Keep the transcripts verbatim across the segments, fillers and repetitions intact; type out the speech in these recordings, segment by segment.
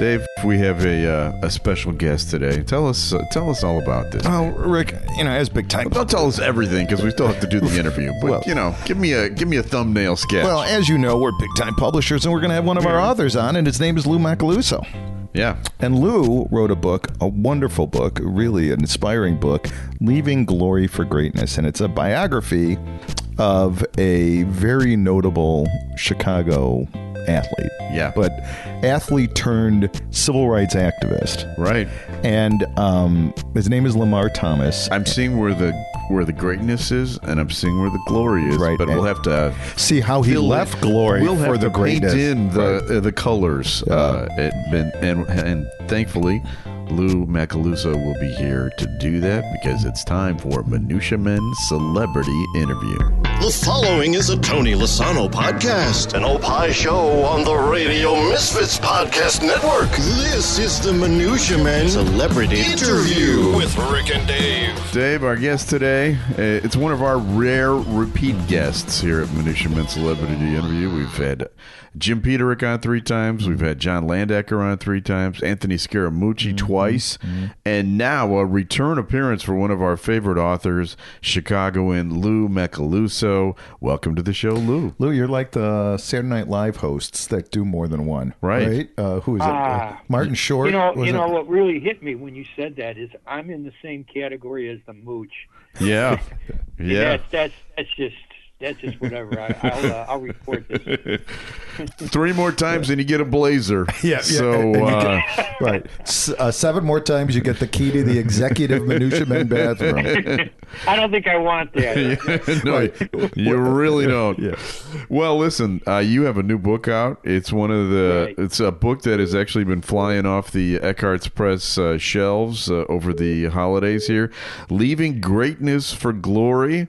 Dave, we have a uh, a special guest today. Tell us uh, tell us all about this. Oh, Rick, you know, as big time. Well, don't tell us everything because we still have to do the interview. But well, you know, give me a give me a thumbnail sketch. Well, as you know, we're big time publishers, and we're going to have one of our authors on, and his name is Lou Macaluso. Yeah. And Lou wrote a book, a wonderful book, really an inspiring book, Leaving Glory for Greatness. And it's a biography of a very notable Chicago athlete. Yeah. But athlete turned civil rights activist. Right. And um, his name is Lamar Thomas. I'm seeing where the where the greatness is, and I'm seeing where the glory is. Right. But and we'll have to see how he left it. glory we'll for the greatness. We'll have to paint in the, right. uh, the colors. Yeah. Uh, and, and, and thankfully, Lou Macaluso will be here to do that because it's time for Minutia Men Celebrity Interview. The following is a Tony Lasano podcast, an O P I show on the Radio Misfits Podcast Network. This is the Minutia Men Celebrity Interview with Rick and Dave. Dave, our guest today, it's one of our rare repeat guests here at Minutia Men Celebrity Interview. We've had Jim Peterick on three times. We've had John Landecker on three times. Anthony Scaramucci mm-hmm. twice. Mm-hmm. And now a return appearance for one of our favorite authors, Chicagoan Lou Macaluso. Welcome to the show, Lou. Lou, you're like the Saturday Night Live hosts that do more than one. Right. right? Uh, who is uh, it? Martin Short? You know, you know what really hit me when you said that is I'm in the same category as the Mooch. Yeah. yeah. That's, that's, that's just... That's just whatever. I, I'll, uh, I'll report this. Three more times and you get a blazer. Yeah. So, yeah. Uh, get, right. S- uh, seven more times you get the key to the executive Minutia Men bathroom. I don't think I want that. no, right. you really don't. Yeah. Well, listen, uh, you have a new book out. It's one of the. Right. It's a book that has actually been flying off the Eckhart's Press uh, shelves uh, over the holidays here. Leaving Greatness for Glory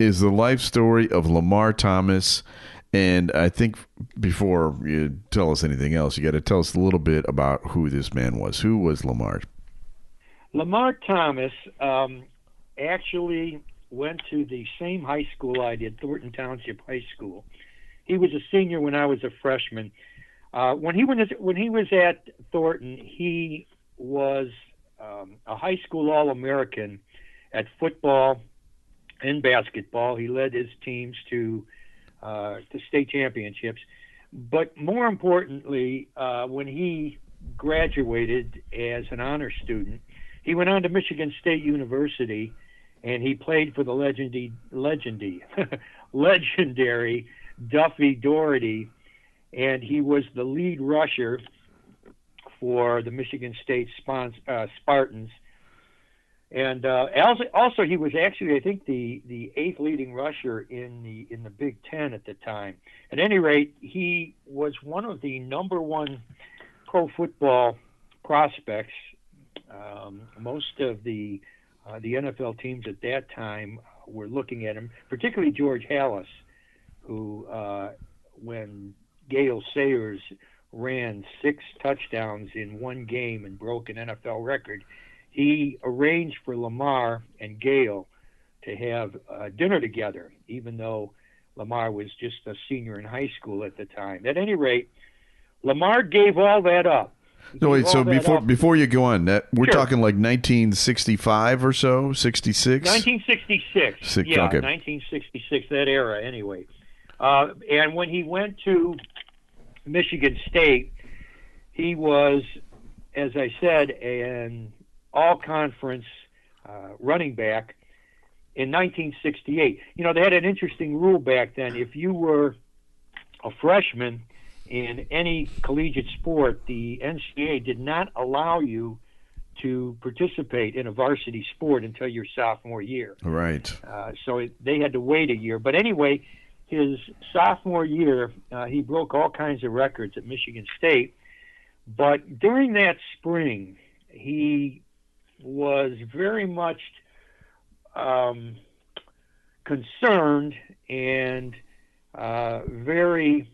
is the life story of Lamar Thomas. And I think before you tell us anything else, you got to tell us a little bit about who this man was. Who was Lamar? Lamar Thomas um, actually went to the same high school I did, Thornton Township High School. He was a senior when I was a freshman. Uh, when he went, when he was at Thornton, he was um, a high school All-American at football, in basketball. He led his teams to uh, to state championships. But more importantly, uh, when he graduated as an honor student, he went on to Michigan State University, and he played for the legendy, legendy, legendary Duffy Doherty, and he was the lead rusher for the Michigan State sponsor, uh, Spartans. And uh, also, also, he was actually, I think, the, the eighth leading rusher in the in the Big Ten at the time. At any rate, he was one of the number one pro football prospects. Um, most of the uh, the N F L teams at that time were looking at him, particularly George Halas, who, uh, when Gale Sayers ran six touchdowns in one game and broke an N F L record, he arranged for Lamar and Gale to have uh, dinner together, even though Lamar was just a senior in high school at the time. At any rate, Lamar gave all that up. No, wait, so before up. before you go on, that we're sure. talking like nineteen sixty-five or so, sixty-six? nineteen sixty-six. Six, yeah, okay. nineteen sixty-six, that era anyway. Uh, and when he went to Michigan State, he was, as I said, an all-conference uh, running back in nineteen sixty-eight. You know, they had an interesting rule back then. If you were a freshman in any collegiate sport, the N C A A did not allow you to participate in a varsity sport until your sophomore year. Right. Uh, so it, they had to wait a year. But anyway, his sophomore year, uh, he broke all kinds of records at Michigan State. But during that spring, he was very much um, concerned and uh, very,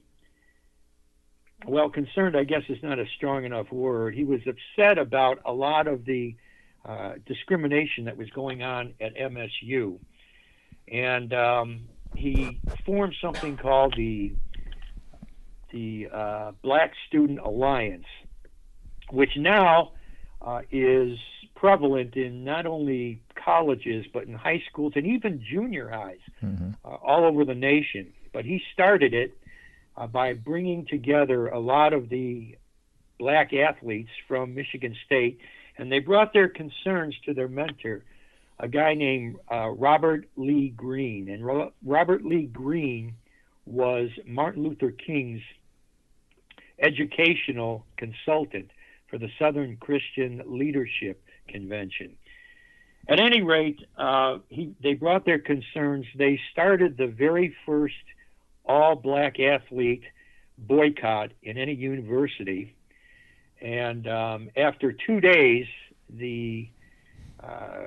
well, concerned, I guess, is not a strong enough word. He was upset about a lot of the uh, discrimination that was going on at M S U. And um, he formed something called the, the uh, Black Student Alliance. which now uh, is prevalent in not only colleges but in high schools and even junior highs mm-hmm. uh, all over the nation. But he started it uh, by bringing together a lot of the black athletes from Michigan State, and they brought their concerns to their mentor, a guy named uh, Robert Lee Green. And Ro- Robert Lee Green was Martin Luther King's educational consultant for the Southern Christian Leadership Convention. At any rate, uh, he, they brought their concerns. They started the very first all-black athlete boycott in any university. And um, after two days, the uh,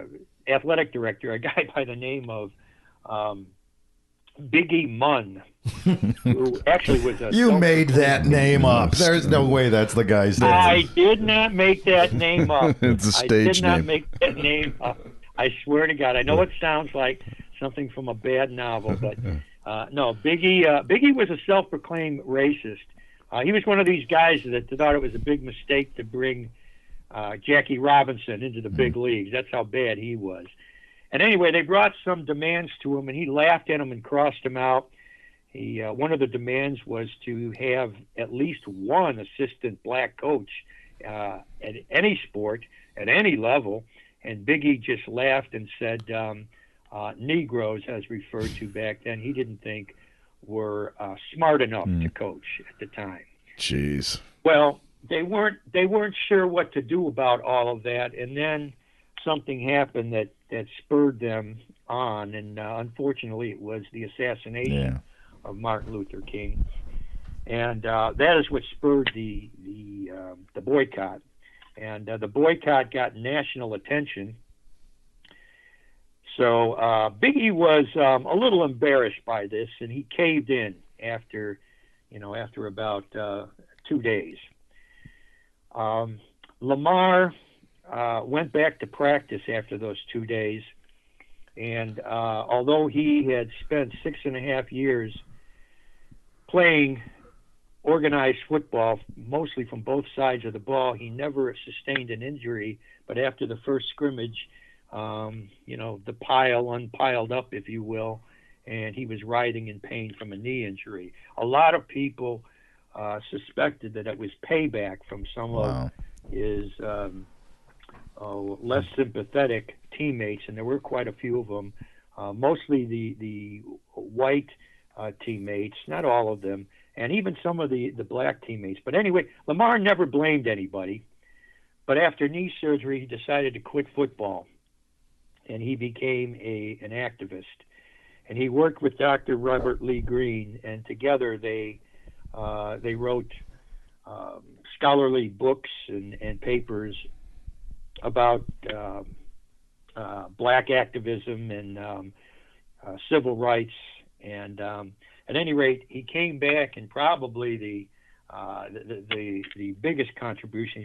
athletic director, a guy by the name of um, Biggie Munn, who actually was a... You made that name up. There's no way that's the guy's name. I did not make that name up. It's a stage name. I did not name. make that name up. I swear to God. I know it sounds like something from a bad novel, but uh, no, Biggie, uh, Biggie was a self-proclaimed racist. Uh, he was one of these guys that thought it was a big mistake to bring uh, Jackie Robinson into the big mm. leagues. That's how bad he was. And anyway, they brought some demands to him, and he laughed at them and crossed them out. He, uh, one of the demands was to have at least one assistant black coach uh, at any sport, at any level. And Biggie just laughed and said, um, uh, Negroes, as referred to back then, he didn't think were uh, smart enough mm. to coach at the time. Jeez. Well, they weren't, they weren't sure what to do about all of that. And then something happened that that spurred them on, and uh, unfortunately it was the assassination yeah. of Martin Luther King, and uh, that is what spurred the the, uh, the boycott, and uh, the boycott got national attention. So uh, Biggie was um, a little embarrassed by this, and he caved in after, you know, after about uh, two days. Um, Lamar Uh, went back to practice after those two days. And uh, although he had spent six and a half years playing organized football, mostly from both sides of the ball, he never sustained an injury. But after the first scrimmage, um, you know, the pile unpiled up, if you will, and he was writhing in pain from a knee injury. A lot of people uh, suspected that it was payback from some wow. of his... Um, Oh, less sympathetic teammates, and there were quite a few of them, uh, mostly the the white uh, teammates, not all of them, and even some of the, the black teammates. But anyway, Lamar never blamed anybody. But after knee surgery, he decided to quit football, and he became a an activist. And he worked with Doctor Robert Lee Green, and together they uh, they wrote um, scholarly books and, and papers about uh, uh, black activism and um, uh, civil rights. And um, at any rate, he came back, and probably the uh, the, the the biggest contribution,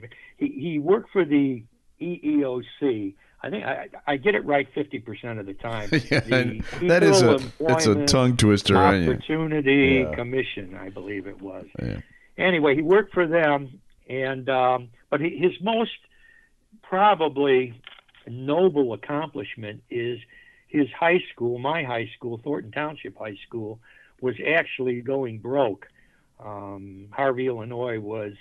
he, he worked for the E E O C. I think I, I get it right fifty percent of the time. Yeah, the that is a, that's a tongue twister. Opportunity yeah. Commission, I believe it was. Yeah. Anyway, he worked for them, and um, but he, his most probably noble accomplishment is his high school, my high school, Thornton Township High School, was actually going broke. Um, Harvey, Illinois, was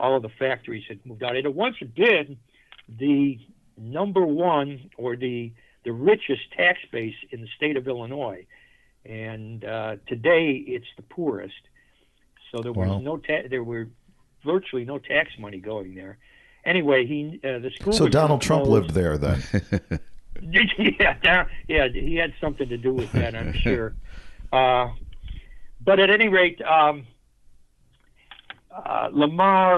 all of the factories had moved out. And once it did, the number one or the the richest tax base in the state of Illinois, and uh, today it's the poorest. So there was wow. no ta- there were virtually no tax money going there. Anyway, he uh, the school. So Donald Trump lived there then. yeah, yeah, he had something to do with that, I'm sure. Uh, but at any rate, um, uh, Lamar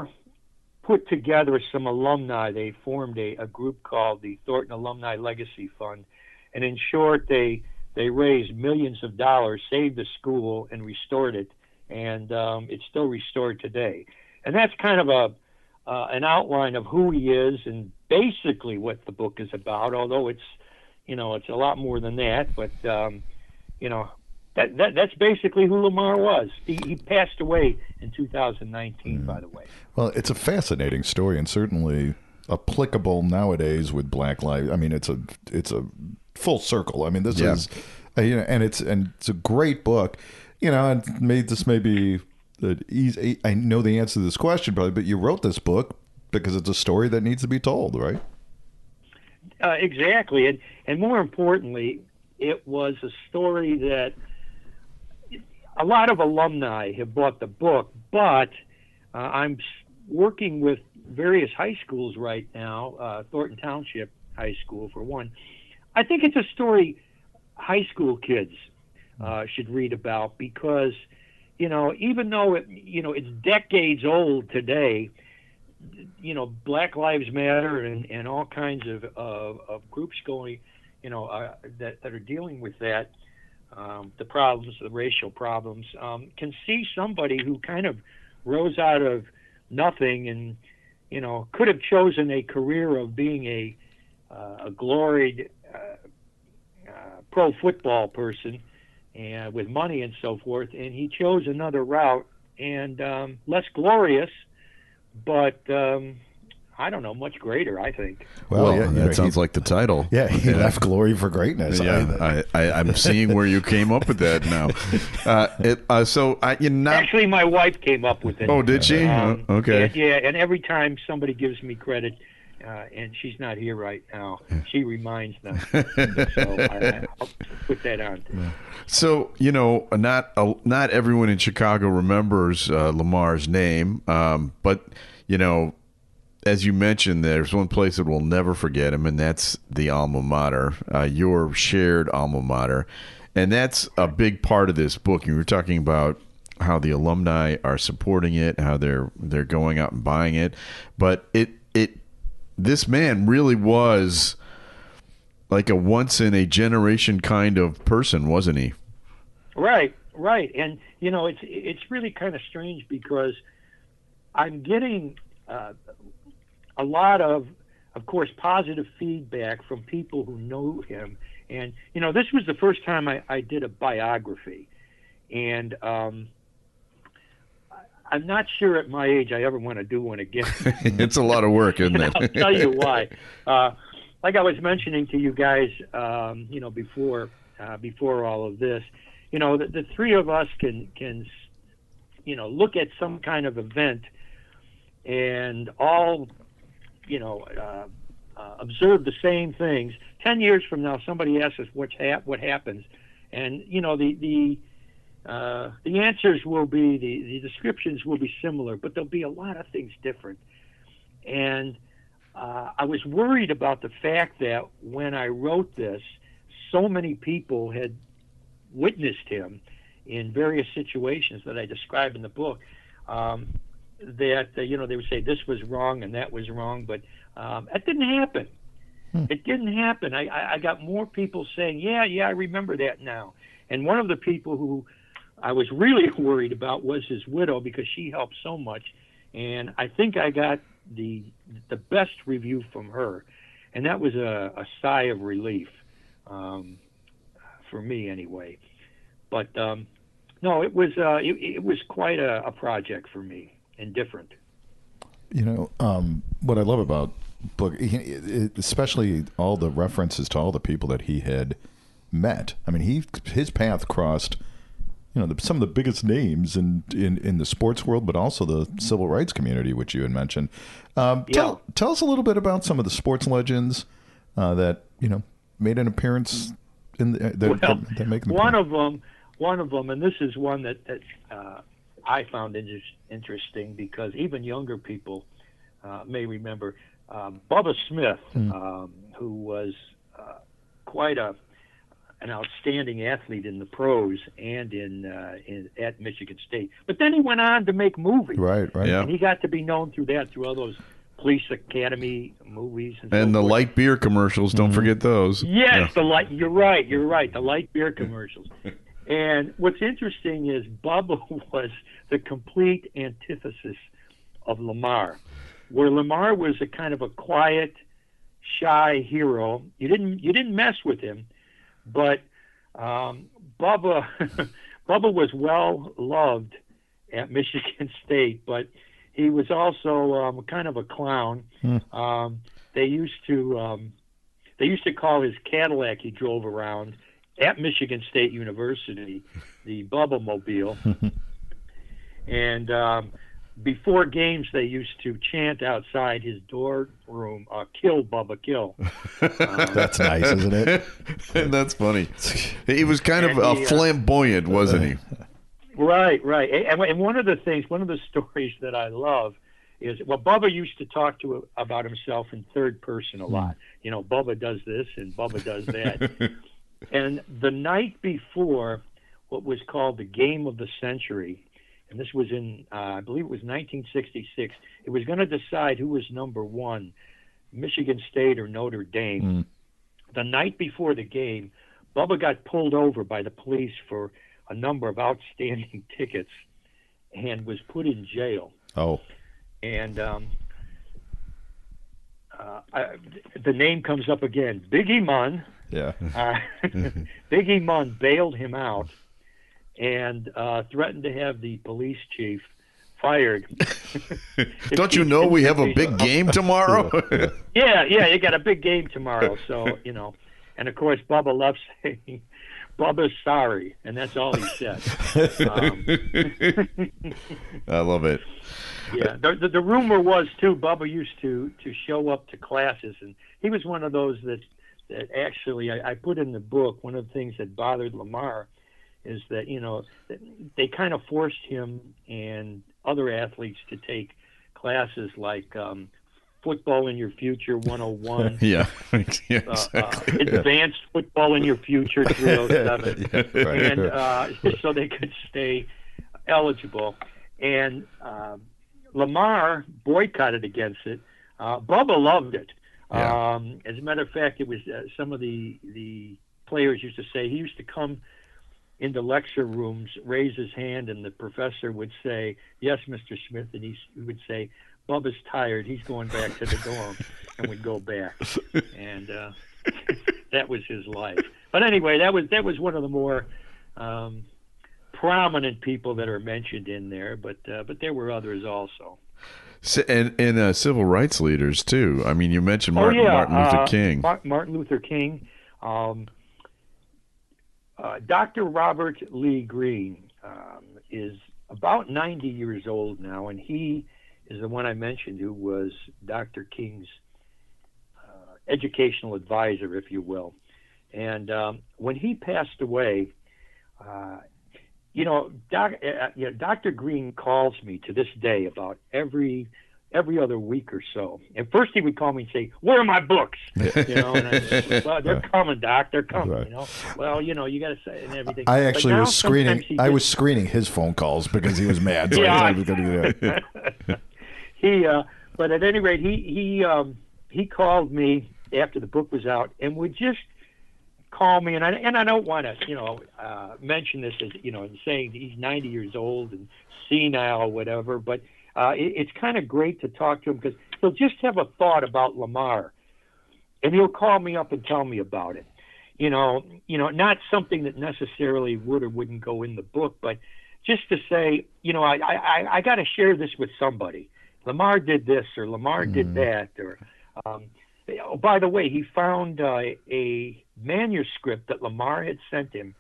put together some alumni. They formed a, a group called the Thornton Alumni Legacy Fund, and in short, they they raised millions of dollars, saved the school, and restored it, and um, it's still restored today. And that's kind of a Uh, an outline of who he is and basically what the book is about, although it's, you know, it's a lot more than that. But, um, you know, That, that that's basically who Lamar was. He, he passed away in two thousand nineteen, mm. by the way. Well, it's a fascinating story, and certainly applicable nowadays with Black Lives. I mean, it's a it's a full circle. I mean, this yeah. is, you know, and it's and it's a great book, you know. And may, this may be easy. I know the answer to this question, probably, but you wrote this book because it's a story that needs to be told, right? Uh, exactly, and and more importantly, it was a story that. A lot of alumni have bought the book, but uh, I'm working with various high schools right now, uh, Thornton Township High School for one. I think it's a story high school kids uh, should read about because, you know, even though it, you know, it's decades old today, you know, Black Lives Matter and, and all kinds of, of, of groups going, you know, uh, that, that are dealing with that. Um, the problems, the racial problems, um, can see somebody who kind of rose out of nothing and, you know, could have chosen a career of being a, uh, a gloried uh, uh, pro football person and with money and so forth. And he chose another route and um, less glorious, but... Um, I don't know, much greater, I think. Well, well yeah, that know, sounds he, like the title. Yeah, he yeah. left Glory for Greatness. Yeah, I, I, I'm seeing where you came up with that now. Uh, it, uh, so I, you're not... Actually, my wife came up with it. Oh, did she? Um, oh, okay. And, yeah, and every time somebody gives me credit, uh, and she's not here right now, she reminds them. So I, I'll put that on. Yeah. So, you know, not, uh, not everyone in Chicago remembers uh, Lamar's name, um, but, you know, as you mentioned, there's one place that we'll never forget him, and that's the alma mater, uh, your shared alma mater. And that's a big part of this book. You were talking about how the alumni are supporting it, how they're they're going out and buying it. But it it this man really was like a once-in-a-generation kind of person, wasn't he? Right, right. And, you know, it's, it's really kind of strange because I'm getting uh, – a lot of, of course, positive feedback from people who know him. And, you know, this was the first time I, I did a biography. And um, I'm not sure at my age I ever want to do one again. It's a lot of work, isn't it? I'll tell you why. Uh, like I was mentioning to you guys, um, you know, before uh, before all of this, you know, the, the three of us can can, you know, look at some kind of event and all... you know, uh, uh, observe the same things. Ten years from now, somebody asks us what's hap- what happens, and you know the the uh, the answers will be the, the descriptions will be similar, but there'll be a lot of things different. And uh, I was worried about the fact that when I wrote this, so many people had witnessed him in various situations that I describe in the book. Um, that, uh, you know, they would say this was wrong and that was wrong, but um, that didn't happen. Hmm. It didn't happen. I, I, I got more people saying, yeah, yeah, I remember that now. And one of the people who I was really worried about was his widow because she helped so much. And I think I got the the best review from her. And that was a, a sigh of relief, um, for me anyway. But, um, no, it was, uh, it, it was quite a, a project for me. And different. You know, um, what I love about book, especially all the references to all the people that he had met. I mean, he his path crossed, you know, the, some of the biggest names in, in, in the sports world, but also the civil rights community, which you had mentioned. Um, yeah. Tell tell us a little bit about some of the sports legends uh, that you know made an appearance in the, that, well, that, that make one appearance. of them. One of them, and this is one that that. Uh, I found it interesting because even younger people uh, may remember uh, Bubba Smith, mm. um, who was uh, quite a an outstanding athlete in the pros and in, uh, in at Michigan State. But then he went on to make movies, right? Right. Yeah. And he got to be known through that, through all those Police Academy movies, and, and so the forth. Light beer commercials. Don't mm-hmm. forget those. Yes, yeah. the light. You're right. You're right. The light beer commercials. And what's interesting is Bubba was the complete antithesis of Lamar, where Lamar was a kind of a quiet, shy hero. You didn't you didn't mess with him, but Um, Bubba, Bubba was well loved at Michigan State, but he was also um, kind of a clown. Hmm. Um, they used to um, they used to call his Cadillac he drove around at Michigan State University the Bubba Mobile. And um, before games, they used to chant outside his dorm room, uh, "Kill Bubba, kill." Um, that's nice, isn't it? That's funny. He was kind and of he, uh, flamboyant, uh, wasn't he? Right, right. And, and one of the things, one of the stories that I love is, well, Bubba used to talk to about himself in third person a lot. Mm. You know, Bubba does this and Bubba does that. And the night before what was called the game of the century, and this was in, uh, I believe it was nineteen sixty-six, it was going to decide who was number one, Michigan State or Notre Dame. Mm. The night before the game, Bubba got pulled over by the police for a number of outstanding tickets and was put in jail. Oh. And um, uh, I, the name comes up again, Biggie Munn. Yeah. uh, Biggie Munn bailed him out and uh, threatened to have the police chief fired. Don't you know we have a big game tomorrow? yeah, yeah, you got a big game tomorrow. So, you know, and of course, Bubba loves saying, "Bubba's sorry," and that's all he said. Um, I love it. Yeah, the, the, the rumor was, too, Bubba used to, to show up to classes, and he was one of those that, that actually, I, I put in the book, one of the things that bothered Lamar is that, you know, they kind of forced him and other athletes to take classes like um, Football in Your Future one oh one. yeah, yeah exactly. uh, uh, Advanced yeah. Football in Your Future three oh seven. yeah, right. And uh, so they could stay eligible. And uh, Lamar boycotted against it. Uh, Bubba loved it. Yeah. Um, as a matter of fact, it was uh, some of the, the players used to say, he used to come in the lecture rooms, raise his hand, and the professor would say, "Yes, Mister Smith," and he would say, "Bubba's tired. He's going back to the dorm," and would go back. And uh, that was his life. But anyway, that was that was one of the more um, prominent people that are mentioned in there. But uh, but there were others also. And and uh, civil rights leaders too. I mean, you mentioned Martin, oh, yeah. Martin Luther uh, King. Martin Luther King. Um, Uh, Doctor Robert Lee Green um, is about ninety years old now, and he is the one I mentioned who was Doctor King's uh, educational advisor, if you will. And um, when he passed away, uh, you know, doc, uh, you know, Doctor Green calls me to this day about every every other week or so. At first he would call me and say, "Where are my books?" You know, and I, well, they're coming, Doc. They're coming. Right. You know, well, you know, you got to say and everything. I actually was screening. I was screening his phone calls because he was mad. So yeah, I was going to do that. He, uh, but at any rate, he he um, he called me after the book was out and would just call me, and I and I don't want to, you know, uh, mention this as, you know, saying he's ninety years old and senile or whatever, but. Uh, it, it's kind of great to talk to him because he'll just have a thought about Lamar, and he'll call me up and tell me about it. You know, you know, not something that necessarily would or wouldn't go in the book, but just to say, you know, I I, I got to share this with somebody. Lamar did this, or Lamar mm. did that, or um, oh, by the way, he found uh, a manuscript that Lamar had sent him.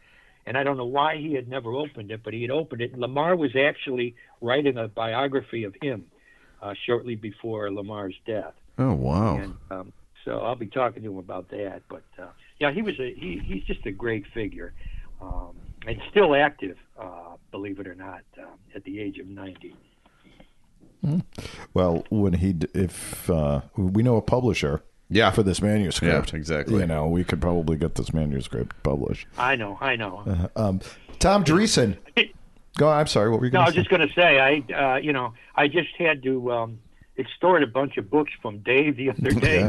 And I don't know why he had never opened it, but he had opened it. And Lamar was actually writing a biography of him uh, shortly before Lamar's death. Oh, wow. And, um, so I'll be talking to him about that. But, uh, yeah, he was a, he, he's just a great figure um, and still active, uh, believe it or not, um, at the age of ninety. Well, when he, if uh, we know a publisher. Yeah, for this manuscript. Yeah, exactly. You know, we could probably get this manuscript published. I know, I know. Uh, um, Tom Dreesen. Go. Oh, I'm sorry. What were you going to no, say? I was just going to say, I, uh, you know, I just had to um, extort a bunch of books from Dave the other day.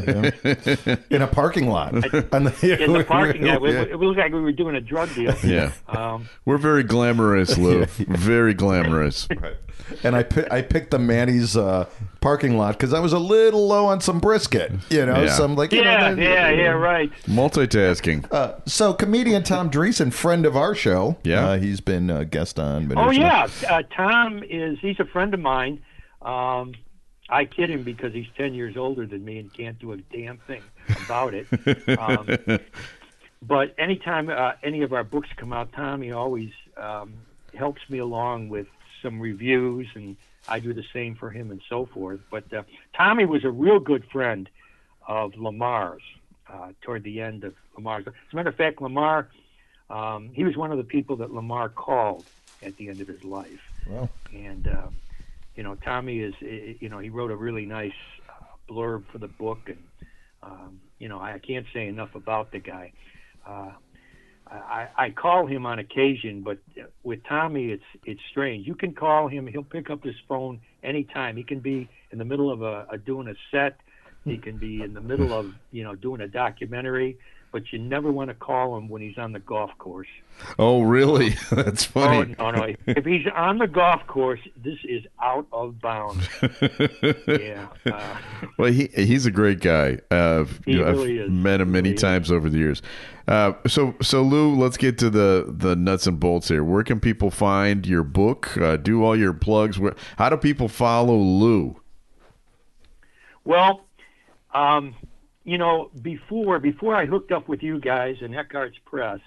Yeah, yeah. In a parking lot. I, in the parking lot. Yeah. It, it looked like we were doing a drug deal. Yeah. Um, we're very glamorous, Lou. Yeah, yeah. Very glamorous. Right. And I, pi- I picked the Manny's uh, parking lot because I was a little low on some brisket. You know, yeah. so I'm like, you yeah, know, yeah, yeah, right. Multitasking. Uh, so comedian Tom Dreesen, friend of our show. Yeah. Uh, he's been a uh, guest on. Minutia. Oh, yeah. Uh, Tom is, he's a friend of mine. Um, I kid him because he's ten years older than me and can't do a damn thing about it. Um, but anytime uh, any of our books come out, Tommy always um, helps me along with some reviews, and I do the same for him and so forth. But uh, Tommy was a real good friend of Lamar's uh, toward the end of Lamar's. As a matter of fact, Lamar, um, he was one of the people that Lamar called at the end of his life. Wow. And... Uh, You know, Tommy is, you know, he wrote a really nice blurb for the book. And, um, you know, I can't say enough about the guy. Uh, I, I call him on occasion, but with Tommy, it's it's strange. You can call him. He'll pick up his phone anytime. He can be in the middle of a, a doing a set. He can be in the middle of, you know, doing a documentary. But you never want to call him when he's on the golf course. Oh, really? That's funny. Oh, no, no. If he's on the golf course, this is out of bounds. Yeah. Uh, well, he he's a great guy. Uh, he you know, really I've is. met him many he times is. over the years. Uh, so, so Lou, let's get to the, the nuts and bolts here. Where can people find your book? Uh, do all your plugs. Where, how do people follow Lou? Well, um... You know, before before I hooked up with you guys in Eckhart's Press,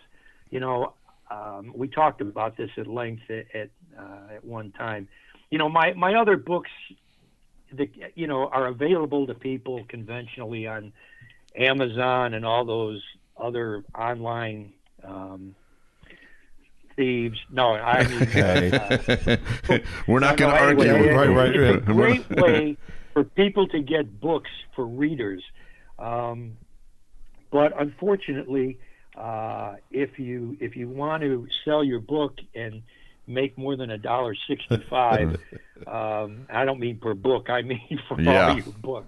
you know, um, we talked about this at length at at, uh, at one time. You know, my, my other books, that, you know, are available to people conventionally on Amazon and all those other online um, thieves. No, I mean, uh, uh, we're not going to argue. Anyway, right, right, right. It's a great way for people to get books for readers. Um, but unfortunately, uh, if you if you want to sell your book and make more than a dollar sixty-five, um, I don't mean per book, I mean for yeah. all your book,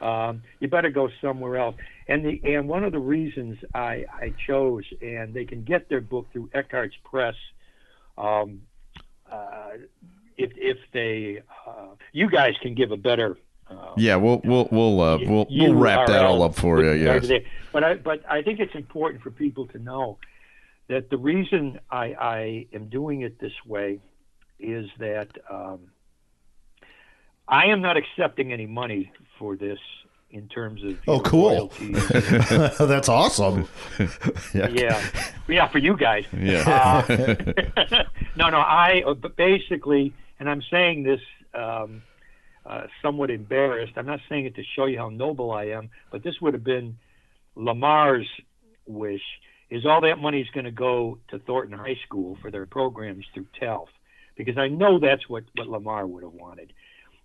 um, you better go somewhere else. And the and one of the reasons I, I chose, and they can get their book through Eckhart's Press. Um, uh, if if they, uh, you guys can give a better. Um, yeah, we'll we'll we'll uh, we'll, we'll wrap that all up for you. Yes, but I but I think it's important for people to know that the reason I, I am doing it this way is that um, I am not accepting any money for this in terms of oh, know, cool, that's awesome. yeah. yeah, yeah, for you guys. Yeah, uh, no, no, I basically, and I'm saying this. Um, Uh, somewhat embarrassed. I'm not saying it to show you how noble I am, but this would have been Lamar's wish, is all that money is going to go to Thornton High School for their programs through T A L F, because I know that's what, what Lamar would have wanted.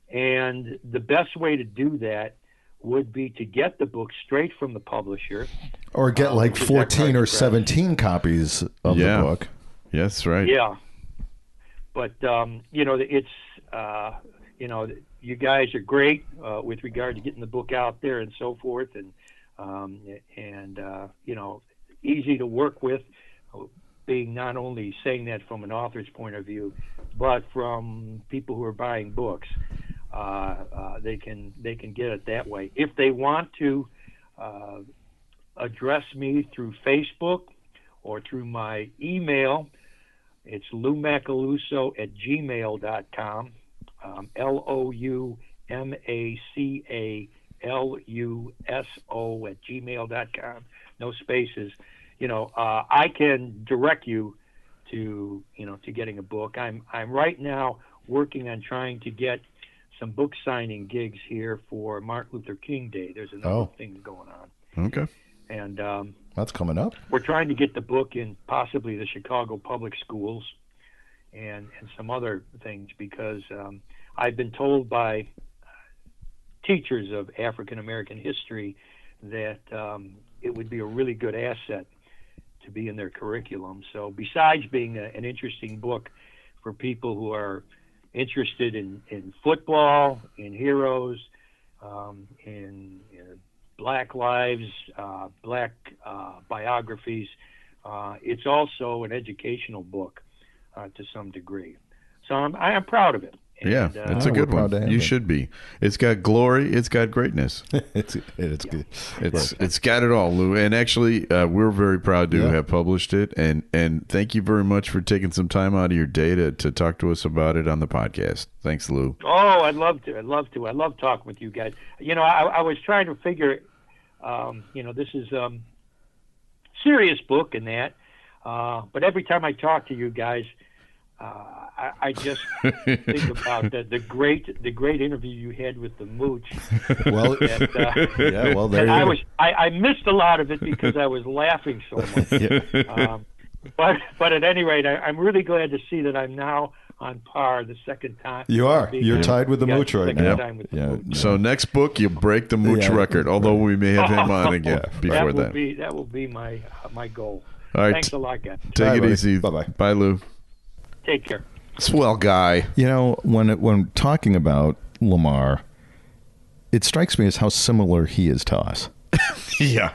And the best way to do that would be to get the book straight from the publisher. Or get um, like fourteen or seventeen copies of yeah. the book. Yes, right. Yeah. But, um, you know, it's, uh, you know, you guys are great uh, with regard to getting the book out there and so forth, and um, and uh, you know, easy to work with, being not only saying that from an author's point of view, but from people who are buying books, uh, uh, they can they can get it that way. If they want to uh, address me through Facebook or through my email, it's lou macaluso at gmail dot com. Um, L O U M A C A L U S O at gmail dot com. No spaces. You know, uh, I can direct you to, you know, to getting a book. I'm I'm right now working on trying to get some book signing gigs here for Martin Luther King Day. There's another oh. thing going on. Okay. And um, that's coming up. We're trying to get the book in possibly the Chicago public schools. And, and some other things, because um, I've been told by teachers of African American history that um, it would be a really good asset to be in their curriculum. So besides being a, an interesting book for people who are interested in, in football, in heroes, um, in, in Black lives, uh, Black uh, biographies. Uh, it's also an educational book uh, to some degree. So I'm, I am proud of it. And, yeah, it's uh, a good one. You it. should be. It's got glory. It's got greatness. it's it's yeah. good. It's right. It's got it all, Lou. And actually, uh, we're very proud to yeah. have published it. And and thank you very much for taking some time out of your day to, to talk to us about it on the podcast. Thanks, Lou. Oh, I'd love to. I'd love to. I love talking with you guys. You know, I, I was trying to figure, um, you know, this is a um, serious book and that. Uh, but every time I talk to you guys, Uh, I, I just think about the, the great the great interview you had with the Mooch. Well, and, uh, yeah, well, there you I go. was I, I missed a lot of it because I was laughing so much. Yeah. Um, but but at any rate, I, I'm really glad to see that I'm now on par the second time. You are. You're tied with the Mooch right now. Yep. Yeah. Mooch. So next book, you break the Mooch yeah. record. Although we may have him on again yeah, before that. Will that. Be, that will be my uh, my goal. All right. Thanks a lot, guys. Take Bye, it buddy. easy. Bye bye. Bye, Lou. Take care. Swell guy. You know, when it, when talking about Lamar, it strikes me as how similar he is to us. yeah.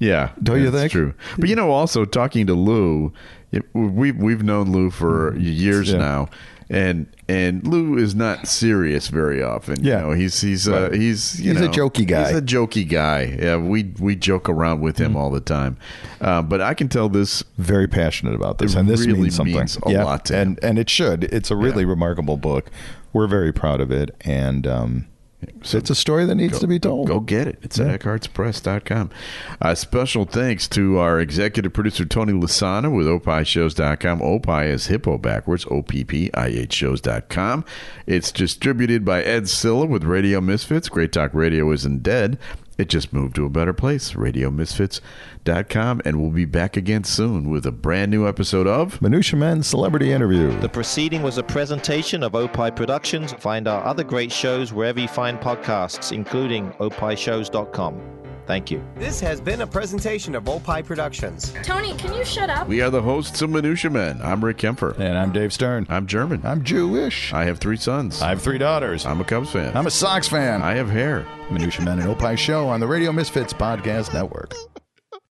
yeah. Don't you think? That's true. But, you know, also talking to Lou, it, we've, we've known Lou for years yeah. now. And and Lou is not serious very often. Yeah. You know, he's he's uh, he's you he's know, a jokey guy. He's a jokey guy. Yeah, we we joke around with him mm-hmm. all the time. Uh, but I can tell this very passionate about this, and this really means something means a yeah. lot to and him. and it should. It's a really yeah. remarkable book. We're very proud of it, and um, so it's a story that needs go, to be told. Go get it. It's yeah. at Eckhart's Press dot com. Uh, special thanks to our executive producer, Tony Lasana, with O P I Shows dot com. O P I is hippo backwards, O P P I H Shows dot com. It's distributed by Ed Silla with Radio Misfits. Great Talk Radio isn't dead. It just moved to a better place, Radio Misfits dot com. And we'll be back again soon with a brand new episode of Minutia Men Celebrity Interview. The proceeding was a presentation of O P I Productions. Find our other great shows wherever you find podcasts, including O P I Shows dot com. Thank you. This has been a presentation of O P I Productions. Tony, can you shut up? We are the hosts of Minutia Men. I'm Rick Kemper. And I'm Dave Stern. I'm German. I'm Jewish. I have three sons. I have three daughters. I'm a Cubs fan. I'm a Sox fan. I have hair. Minutia Men and O P I Show on the Radio Misfits Podcast Network.